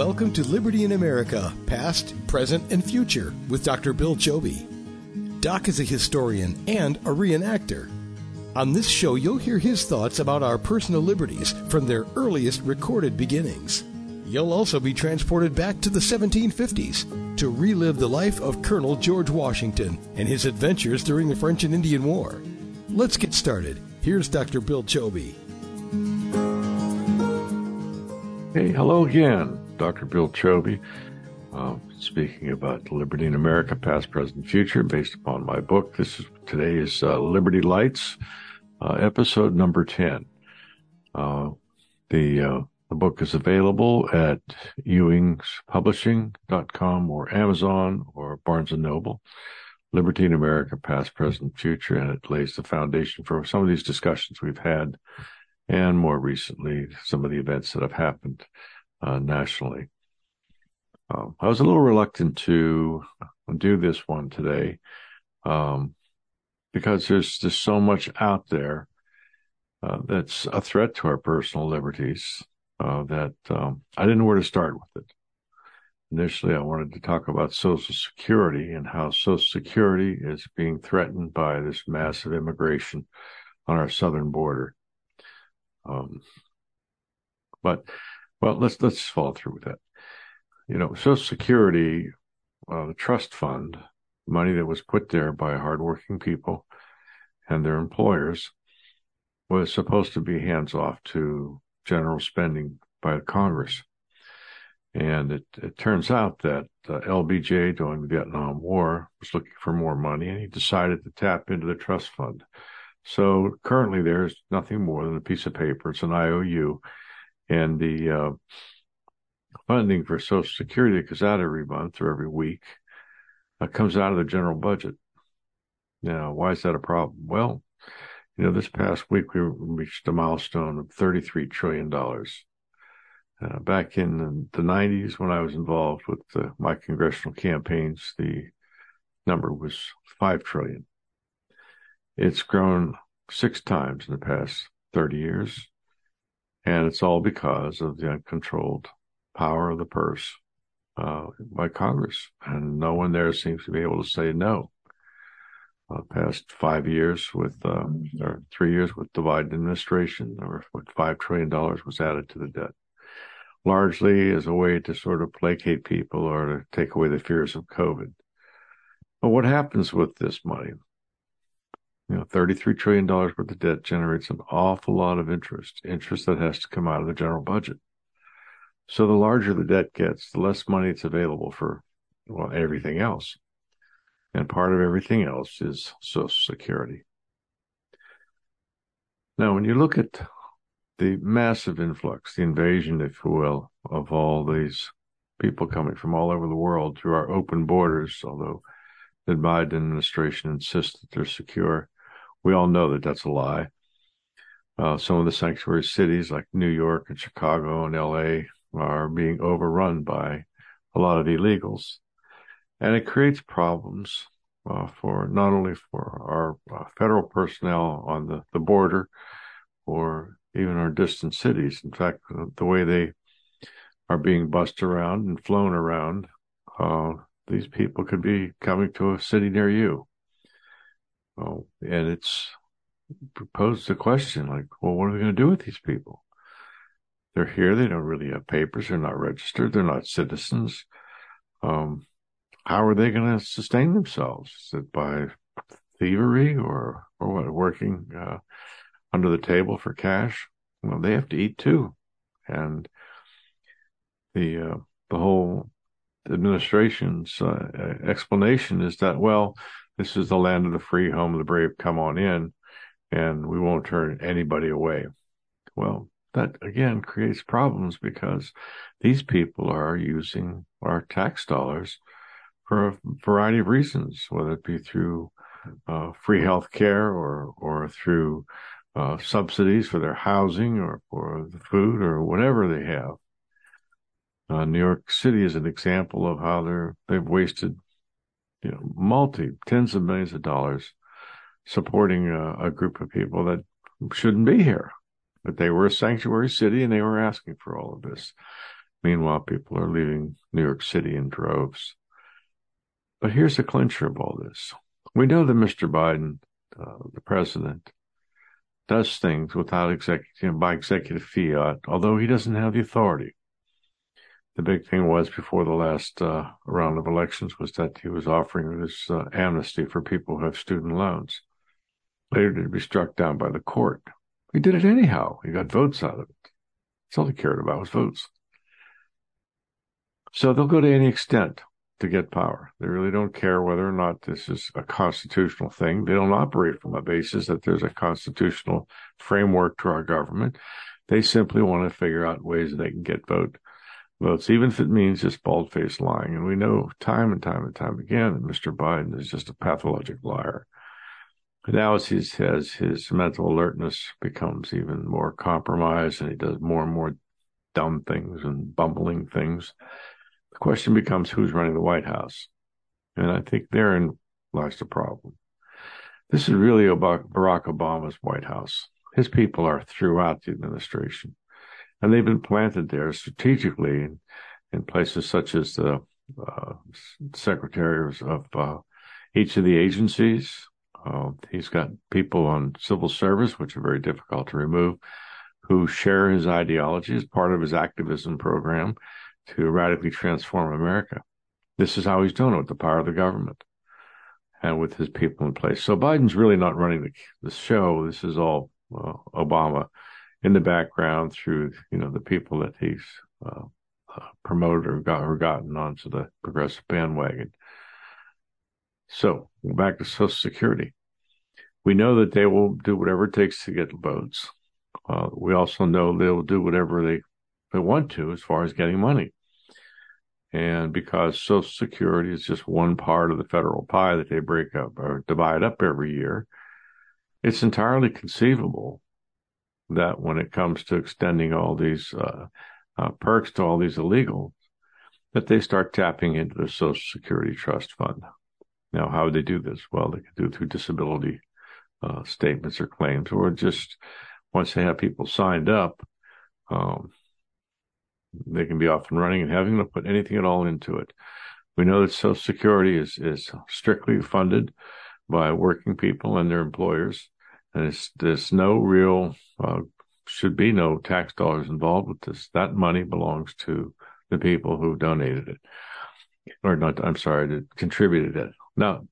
Welcome to Liberty in America, Past, Present, and Future with Dr. Bill Choby. Doc is a historian and a reenactor. On this show, you'll hear his thoughts about our personal liberties from their earliest recorded beginnings. You'll also be transported back to the 1750s to relive the life of Colonel George Washington and his adventures during the French and Indian War. Let's get started. Here's Dr. Bill Choby. Hey, hello again. Dr. Bill Choby, speaking about Liberty in America, Past, Present, Future, based upon my book. Today is Liberty Lights, episode number 10. The book is available at ewingspublishing.com or Amazon or Barnes & Noble. Liberty in America, Past, Present, Future, and it lays the foundation for some of these discussions we've had and more recently some of the events that have happened nationally. I was a little reluctant to do this one today because there's just so much out there that's a threat to our personal liberties that I didn't know where to start with it. Initially, I wanted to talk about Social Security and how Social Security is being threatened by this massive immigration on our southern border. Well, let's follow through with that. You know, Social Security, the trust fund, money that was put there by hardworking people and their employers, was supposed to be hands off to general spending by Congress. And it turns out that LBJ during the Vietnam War was looking for more money, and he decided to tap into the trust fund. So currently there's nothing more than a piece of paper. It's an IOU. And the funding for Social Security that goes out every month or every week comes out of the general budget. Now, why is that a problem? Well, you know, this past week we reached a milestone of $33 trillion. Back in the 90s, when I was involved with my congressional campaigns, the number was $5 trillion. It's grown six times in the past 30 years. And it's all because of the uncontrolled power of the purse by Congress. And no one there seems to be able to say no. Past 5 years or 3 years with the Biden administration, or $5 trillion was added to the debt. Largely as a way to sort of placate people or to take away the fears of COVID. But what happens with this money? You know, $33 trillion worth of debt generates an awful lot of interest that has to come out of the general budget. So the larger the debt gets, the less money it's available for, well, everything else. And part of everything else is Social Security. Now, when you look at the massive influx, the invasion, if you will, of all these people coming from all over the world through our open borders, although the Biden administration insists that they're secure, we all know that that's a lie. Some of the sanctuary cities like New York and Chicago and L.A. are being overrun by a lot of illegals. And it creates problems for not only for our federal personnel on the border or even our distant cities. In fact, the way they are being bussed around and flown around, these people could be coming to a city near you. Oh, and it's posed the question, like, well, what are we going to do with these people? They're here. They don't really have papers. They're not registered. They're not citizens. How are they going to sustain themselves? Is it by thievery or what? Working under the table for cash? Well, they have to eat too. And the whole administration's explanation is that, well, this is the land of the free, home of the brave, come on in, and we won't turn anybody away. Well, that again creates problems because these people are using our tax dollars for a variety of reasons, whether it be through free health care or through subsidies for their housing or for the food or whatever they have. New York City is an example of how they've wasted, you know, tens of millions of dollars supporting a group of people that shouldn't be here. But they were a sanctuary city and they were asking for all of this. Meanwhile, people are leaving New York City in droves. But here's the clincher of all this. We know that Mr. Biden, the president, does things without by executive fiat, although he doesn't have the authority. The big thing was before the last round of elections was that he was offering this amnesty for people who have student loans. Later to be struck down by the court. He did it anyhow. He got votes out of it. That's all he cared about was votes. So they'll go to any extent to get power. They really don't care whether or not this is a constitutional thing. They don't operate from a basis that there's a constitutional framework to our government. They simply want to figure out ways they can get votes, even if it means just bald-faced lying. And we know time and time and time again that Mr. Biden is just a pathologic liar. Now, as he says, his mental alertness becomes even more compromised, and he does more and more dumb things and bumbling things. The question becomes who's running the White House, and I think therein lies the problem. This is really Barack Obama's White House. His people are throughout the administration, and they've been planted there strategically in places such as the secretaries of each of the agencies. He's got people on civil service, which are very difficult to remove, who share his ideology as part of his activism program to radically transform America. This is how he's done it, with the power of the government and with his people in place. So Biden's really not running the show. This is all Obama in the background through, the people that he's promoted or gotten onto the progressive bandwagon. So back to Social Security. We know that they will do whatever it takes to get votes. We also know they'll do whatever they want to as far as getting money. And because Social Security is just one part of the federal pie that they break up or divide up every year, it's entirely conceivable that when it comes to extending all these perks to all these illegals, that they start tapping into the Social Security Trust Fund. Now, how would they do this? Well, they could do it through disability statements or claims, or just once they have people signed up, they can be off and running and having to put anything at all into it. We know that Social Security is strictly funded by working people and their employers, and there's no real, should be no tax dollars involved with this. That money belongs to the people who donated it, contributed it. Now,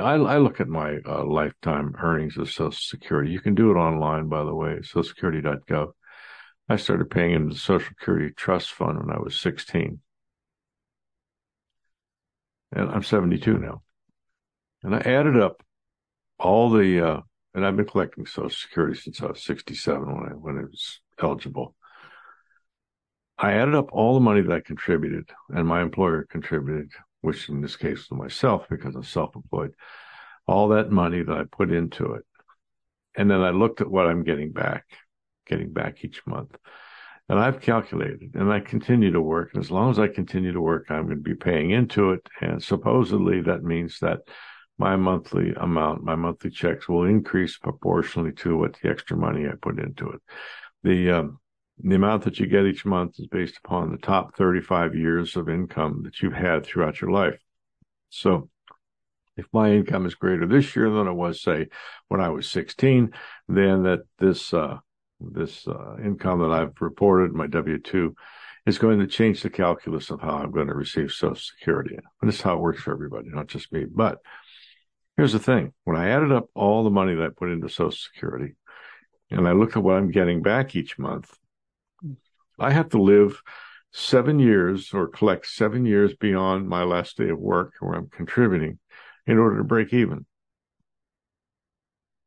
I look at my lifetime earnings of Social Security. You can do it online, by the way, socialsecurity.gov. I started paying into the Social Security Trust Fund when I was 16. And I'm 72 now. And I added up all the, and I've been collecting Social Security since I was 67 when it was eligible. I added up all the money that I contributed and my employer contributed, which in this case was myself because I'm self-employed, all that money that I put into it. And then I looked at what I'm getting back each month. And I've calculated, and I continue to work. And as long as I continue to work, I'm going to be paying into it. And supposedly that means that my monthly checks will increase proportionally to what the extra money I put into it. The amount that you get each month is based upon the top 35 years of income that you've had throughout your life. So if my income is greater this year than it was, say, when I was 16, then that this income that I've reported, my W-2, is going to change the calculus of how I'm going to receive Social Security. And this is how it works for everybody, not just me. But here's the thing. When I added up all the money that I put into Social Security and I looked at what I'm getting back each month, I have to live 7 years or collect 7 years beyond my last day of work where I'm contributing in order to break even.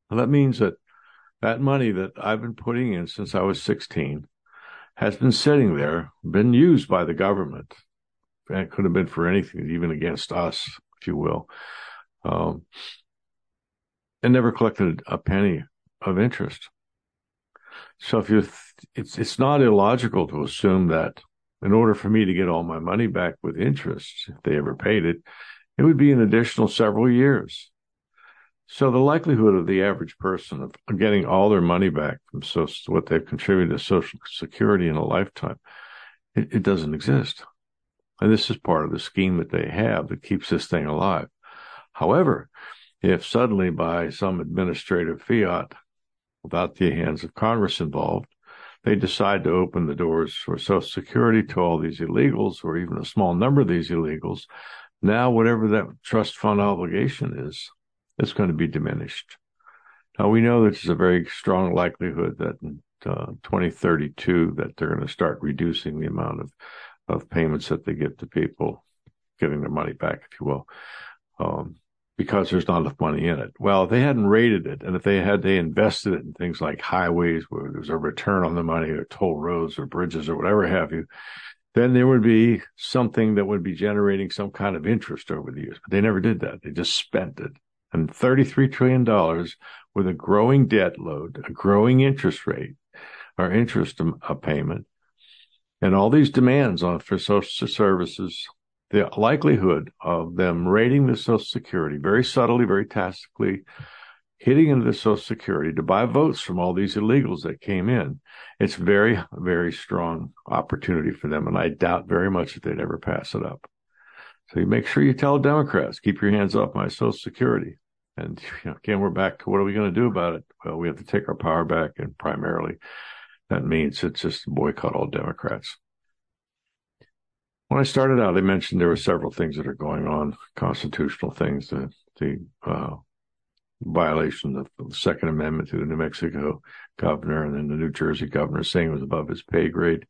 And that means that money that I've been putting in since I was 16 has been sitting there, been used by the government. And it could have been for anything, even against us, if you will. And never collected a penny of interest. So if it's not illogical to assume that in order for me to get all my money back with interest, if they ever paid it, it would be an additional several years. So the likelihood of the average person of getting all their money back from what they've contributed to Social Security in a lifetime It doesn't exist. And this is part of the scheme that they have that keeps this thing alive. However, if suddenly by some administrative fiat, without the hands of Congress involved, they decide to open the doors for Social Security to all these illegals, or even a small number of these illegals, now whatever that trust fund obligation is, it's going to be diminished. Now, we know that there's a very strong likelihood that in 2032 that they're going to start reducing the amount of payments that they give to people, giving their money back, if you will, because there's not enough money in it. Well, if they hadn't raided it, and if they invested it in things like highways where there's a return on the money, or toll roads or bridges or whatever have you, then there would be something that would be generating some kind of interest over the years. But they never did that. They just spent it. And $33 trillion with a growing debt load, a growing interest rate, or interest payment, and all these demands for social services, the likelihood of them raiding the Social Security, very subtly, very tactically, hitting into the Social Security to buy votes from all these illegals that came in, it's very, very strong opportunity for them. And I doubt very much that they'd ever pass it up. So you make sure you tell Democrats, keep your hands off my Social Security. And again, we're back to what are we going to do about it? Well, we have to take our power back. And primarily that means it's just boycott all Democrats. When I started out, I mentioned there were several things that are going on, constitutional things, the violation of the Second Amendment to the New Mexico governor, and then the New Jersey governor saying it was above his pay grade.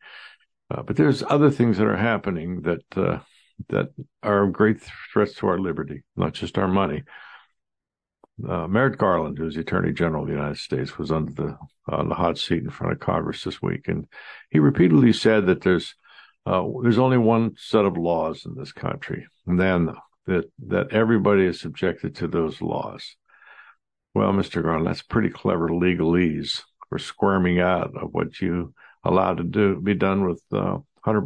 But there's other things that are happening that are great threats to our liberty, not just our money. Merritt Garland, who's the Attorney General of the United States, was on the hot seat in front of Congress this week, and he repeatedly said that there's only one set of laws in this country, and then that everybody is subjected to those laws. Well, Mr. Garland, that's pretty clever legalese for squirming out of what you allowed to do be done with Hunter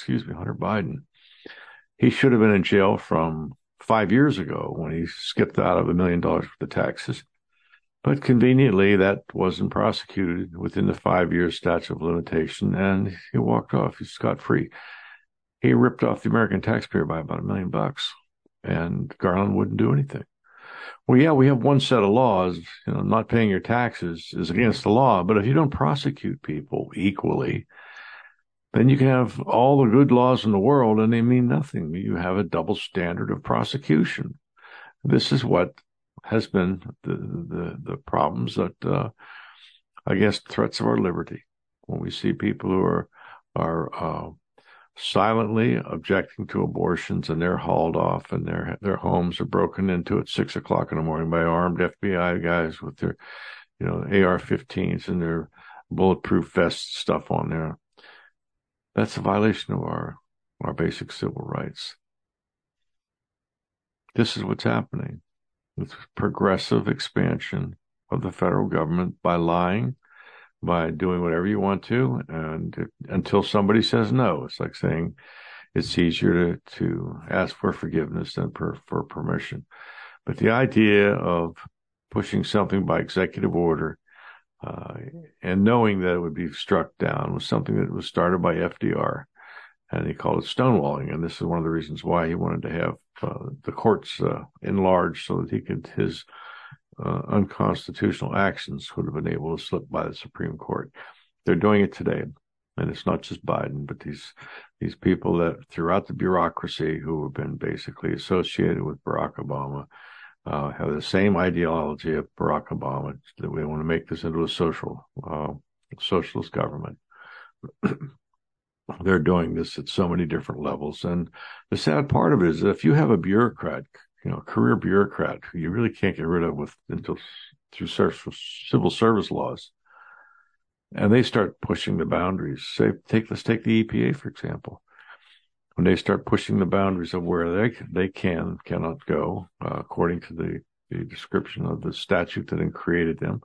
Biden. He should have been in jail from 5 years ago when he skipped out of $1 million for the taxes. But conveniently, that wasn't prosecuted within the 5 year statute of limitation, and he walked off. He's scot-free. He ripped off the American taxpayer by about $1 million, and Garland wouldn't do anything. Well, yeah, we have one set of laws. Not paying your taxes is against the law, but if you don't prosecute people equally, then you can have all the good laws in the world, and they mean nothing. You have a double standard of prosecution. This is what has been the problems that, I guess, threats of our liberty. When we see people who are silently objecting to abortions, and they're hauled off, and their homes are broken into at 6:00 in the morning by armed FBI guys with their, AR-15s and their bulletproof vest stuff on there. That's a violation of our basic civil rights. This is what's happening. It's progressive expansion of the federal government by lying, by doing whatever you want to, and until somebody says no. It's like saying it's easier to ask for forgiveness than for permission. But the idea of pushing something by executive order and knowing that it would be struck down was something that was started by FDR, and he called it stonewalling. And this is one of the reasons why he wanted to have the courts enlarged so that his unconstitutional actions would have been able to slip by the Supreme Court. They're doing it today, and it's not just Biden, but these people that throughout the bureaucracy who have been basically associated with Barack Obama have the same ideology of Barack Obama, that we want to make this into a socialist government. They're doing this at so many different levels. And the sad part of it is that if you have a bureaucrat, career bureaucrat, who you really can't get rid of through civil service laws, and they start pushing the boundaries. Say, let's take the EPA, for example. When they start pushing the boundaries of where they cannot go, according to the description of the statute that had created them,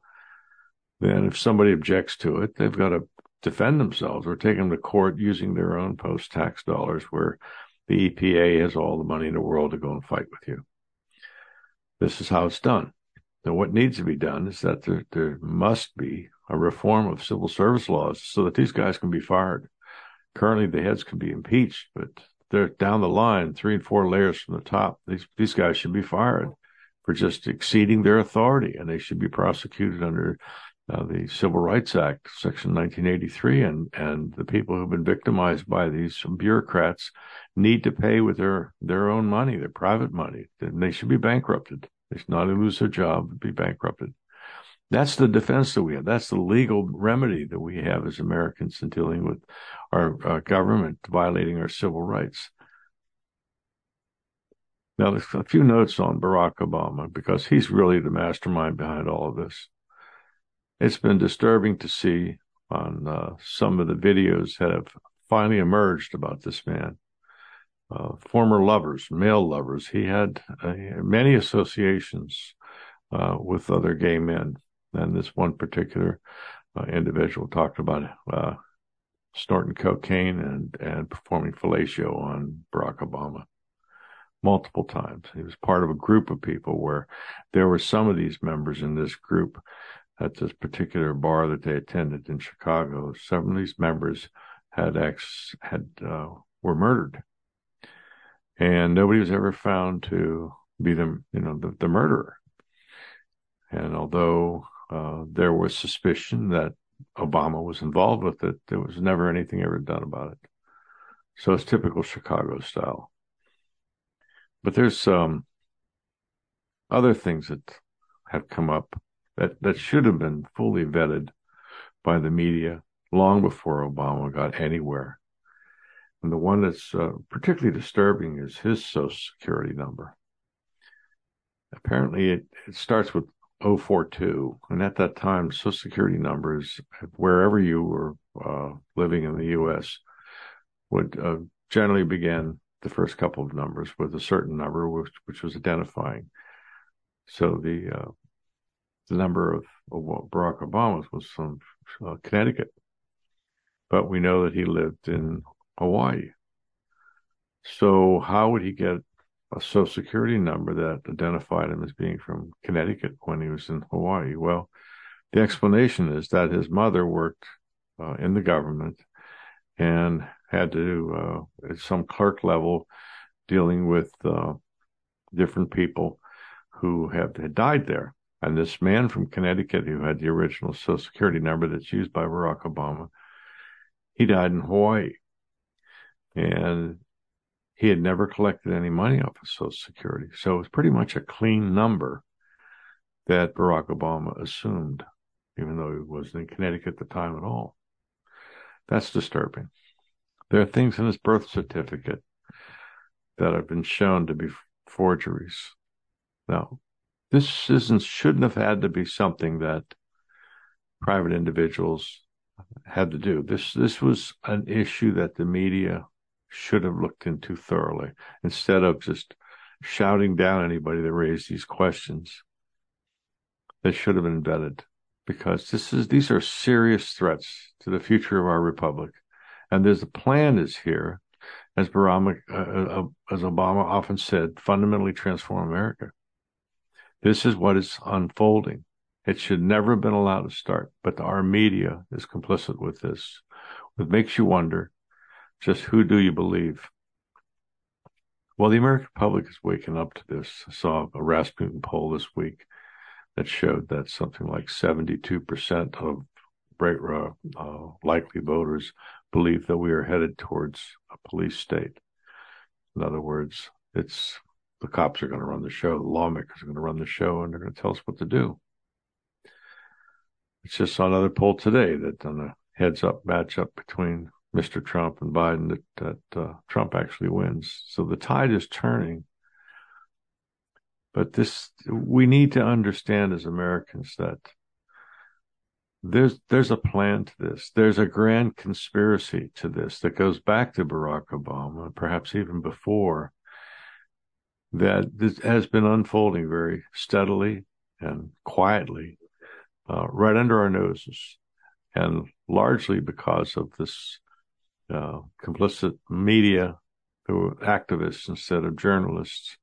then if somebody objects to it, they've got to defend themselves or take them to court using their own post-tax dollars, where the EPA has all the money in the world to go and fight with you. This is how it's done. Now, what needs to be done is that there must be a reform of civil service laws so that these guys can be fired. Currently, the heads can be impeached, but they're down the line, 3 and 4 layers from the top. These guys should be fired for just exceeding their authority, and they should be prosecuted under the Civil Rights Act, Section 1983, and the people who've been victimized by these bureaucrats need to pay with their own money, their private money. And they should be bankrupted. They should not lose their job, but be bankrupted. That's the defense that we have. That's the legal remedy that we have as Americans in dealing with our government violating our civil rights. Now, there's a few notes on Barack Obama, because he's really the mastermind behind all of this. It's been disturbing to see on some of the videos that have finally emerged about this man. Former lovers, male lovers. He had many associations with other gay men. And this one particular individual talked about snorting cocaine and performing fellatio on Barack Obama multiple times. He was part of a group of people where there were some of these members in this group at this particular bar that they attended in Chicago. Some of these members were murdered, and nobody was ever found to be the murderer. And although there was suspicion that Obama was involved with it, there was never anything ever done about it. So it's typical Chicago style. But there's other things that have come up that should have been fully vetted by the media long before Obama got anywhere. And the one that's particularly disturbing is his Social Security number. Apparently, it starts with 042, and at that time, Social Security numbers, wherever you were living in the U.S., would generally begin the first couple of numbers with a certain number, which was identifying. So the number of Barack Obama's was from Connecticut, but we know that he lived in Hawaii. So how would he get a Social Security number that identified him as being from Connecticut when he was in Hawaii? Well, the explanation is that his mother worked in the government and had to, at some clerk level, dealing with different people who had died there. And this man from Connecticut, who had the original Social Security number that's used by Barack Obama, he died in Hawaii. And he had never collected any money off of Social Security. So it was pretty much a clean number that Barack Obama assumed, even though he wasn't in Connecticut at the time at all. That's disturbing. There are things in his birth certificate that have been shown to be forgeries. Now, this shouldn't have had to be something that private individuals had to do. This was an issue that the media should have looked into thoroughly, instead of just shouting down anybody that raised these questions. They should have been vetted, because these are serious threats to the future of our republic. And the plan is here, as Obama often said, fundamentally transform America. This is what is unfolding. It should never have been allowed to start, but our media is complicit with this. It makes you wonder, just who do you believe? Well, the American public is waking up to this. I saw a Rasmussen poll this week that showed that something like 72% of likely voters believe that we are headed towards a police state. In other words, it's the cops are going to run the show, the lawmakers are going to run the show, and they're going to tell us what to do. It's just another poll today that on a heads-up matchup between Mr. Trump and Biden that Trump actually wins. So the tide is turning. But we need to understand as Americans that there's a plan to this. There's a grand conspiracy to this that goes back to Barack Obama, perhaps even before, that this has been unfolding very steadily and quietly right under our noses, and largely because of this complicit media, who were activists instead of journalists.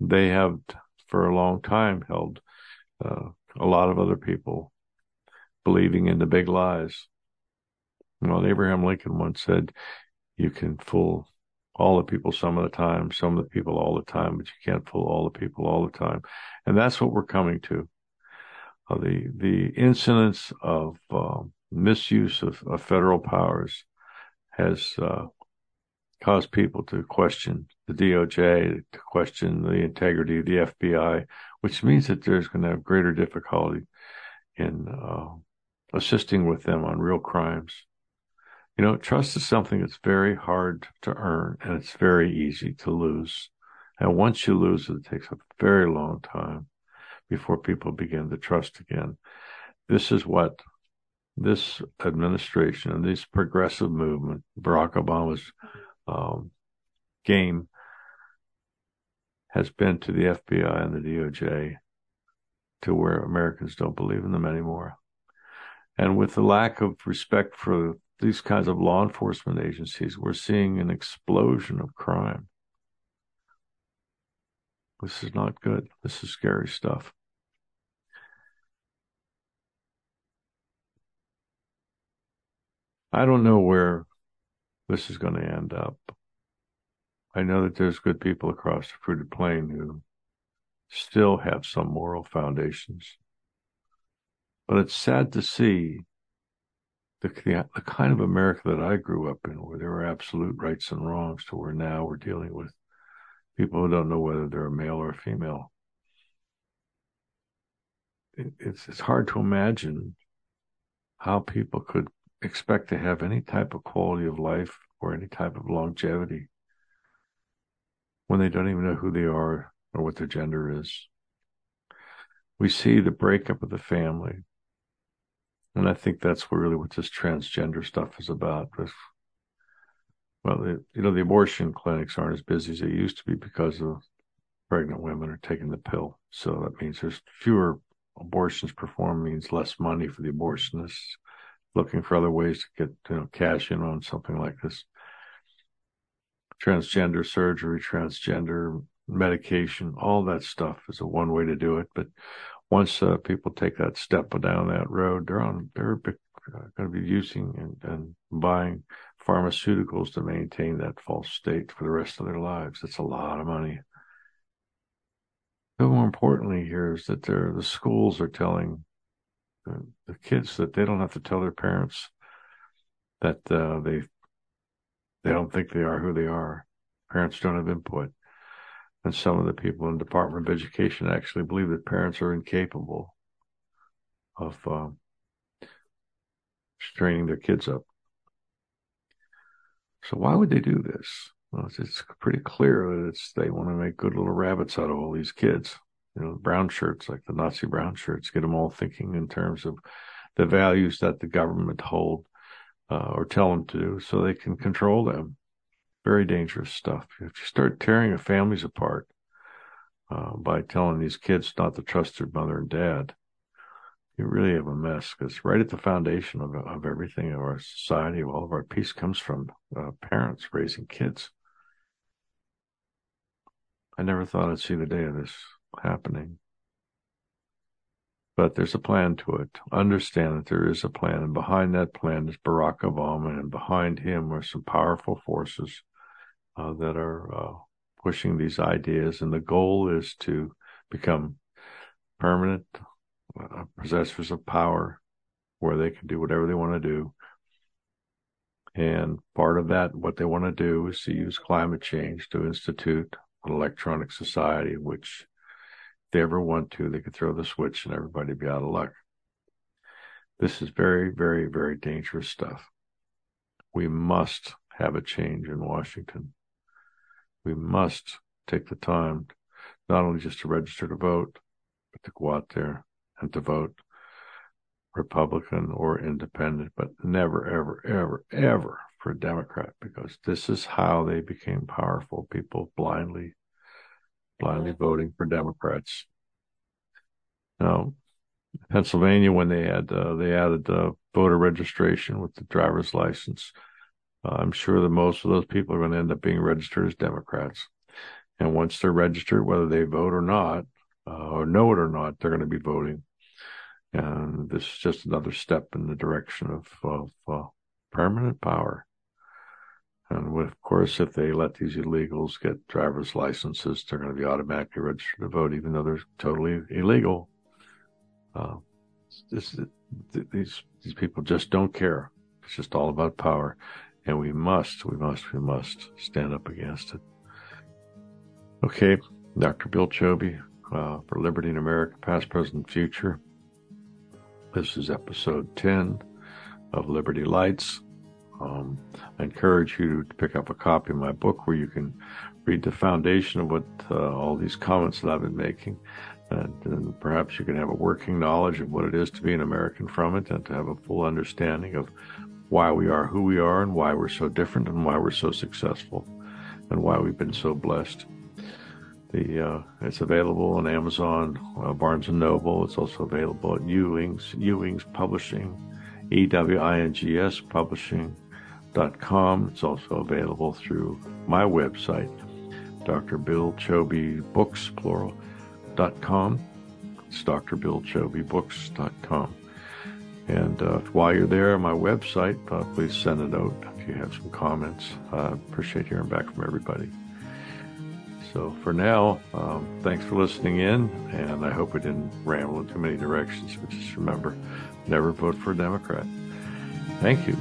They have, for a long time, held a lot of other people believing in the big lies. Well, Abraham Lincoln once said, you can fool all the people some of the time, some of the people all the time, but you can't fool all the people all the time. And that's what we're coming to. The incidence of misuse of federal powers has caused people to question the DOJ, to question the integrity of the FBI, which means that there's going to have greater difficulty in assisting with them on real crimes. You know, trust is something that's very hard to earn, and it's very easy to lose. And once you lose it, it takes a very long time before people begin to trust again. This is what this administration and this progressive movement, Barack Obama's game, has been to the FBI and the DOJ, to where Americans don't believe in them anymore. And with the lack of respect for these kinds of law enforcement agencies, we're seeing an explosion of crime. This is not good. This is scary stuff. I don't know where this is going to end up. I know that there's good people across the fruited plain who still have some moral foundations. But it's sad to see the kind of America that I grew up in, where there were absolute rights and wrongs, to where now we're dealing with people who don't know whether they're a male or a female. It's hard to imagine how people could expect to have any type of quality of life or any type of longevity when they don't even know who they are or what their gender is. We see the breakup of the family. And I think that's really what this transgender stuff is about. Well, the abortion clinics aren't as busy as they used to be because of pregnant women are taking the pill. So that means there's fewer abortions performed, means less money for the abortionists looking for other ways to get cash in on something like this. Transgender surgery, transgender medication, all that stuff is a one way to do it. But once people take that step down that road, they're going to be using and buying pharmaceuticals to maintain that false state for the rest of their lives. That's a lot of money. But more importantly here is that the schools are telling the kids that they don't have to tell their parents that they don't think they are who they are. Parents don't have input. And some of the people in the Department of Education actually believe that parents are incapable of training their kids up. So why would they do this? Well, it's pretty clear that they want to make good little rabbits out of all these kids. Brown shirts, like the Nazi brown shirts, get them all thinking in terms of the values that the government hold or tell them to do, so they can control them. Very dangerous stuff. If you start tearing your families apart by telling these kids not to trust their mother and dad, you really have a mess, because right at the foundation of everything of our society, of all of our peace, comes from parents raising kids. I never thought I'd see the day of this happening. But there's a plan to it. Understand that there is a plan, and behind that plan is Barack Obama, and behind him are some powerful forces that are pushing these ideas. And the goal is to become permanent possessors of power, where they can do whatever they want to do. And part of that, what they want to do, is to use climate change to institute an electronic society, which, if they ever want to, they could throw the switch and everybody would be out of luck. This is very, very, very dangerous stuff. We must have a change in Washington. We must take the time, not only just to register to vote, but to go out there and to vote Republican or independent, but never, ever, ever, ever for a Democrat, because this is how they became powerful. People blindly voting for Democrats. Now, Pennsylvania, when they added voter registration with the driver's license, I'm sure that most of those people are going to end up being registered as Democrats. And once they're registered, whether they vote or not, or know it or not, they're going to be voting. And this is just another step in the direction of permanent power. And of course, if they let these illegals get driver's licenses, they're going to be automatically registered to vote, even though they're totally illegal. These people just don't care. It's just all about power. And we must stand up against it. Okay, Dr. Bill Choby for Liberty in America, Past, Present, and Future. This is episode 10 of Liberty Lights. I encourage you to pick up a copy of my book where you can read the foundation of what all these comments that I've been making. And perhaps you can have a working knowledge of what it is to be an American from it, and to have a full understanding of why we are who we are, and why we're so different, and why we're so successful, and why we've been so blessed. It's available on Amazon, Barnes & Noble. It's also available at Ewing's Publishing, E-W-I-N-G-S Publishing.com. It's also available through my website, Dr. Bill Choby Books, plural.com. It's Dr. Bill Choby Books.com. And while you're there on my website, please send a note if you have some comments. I appreciate hearing back from everybody. So for now, thanks for listening in, and I hope we didn't ramble in too many directions, but just remember, never vote for a Democrat. Thank you.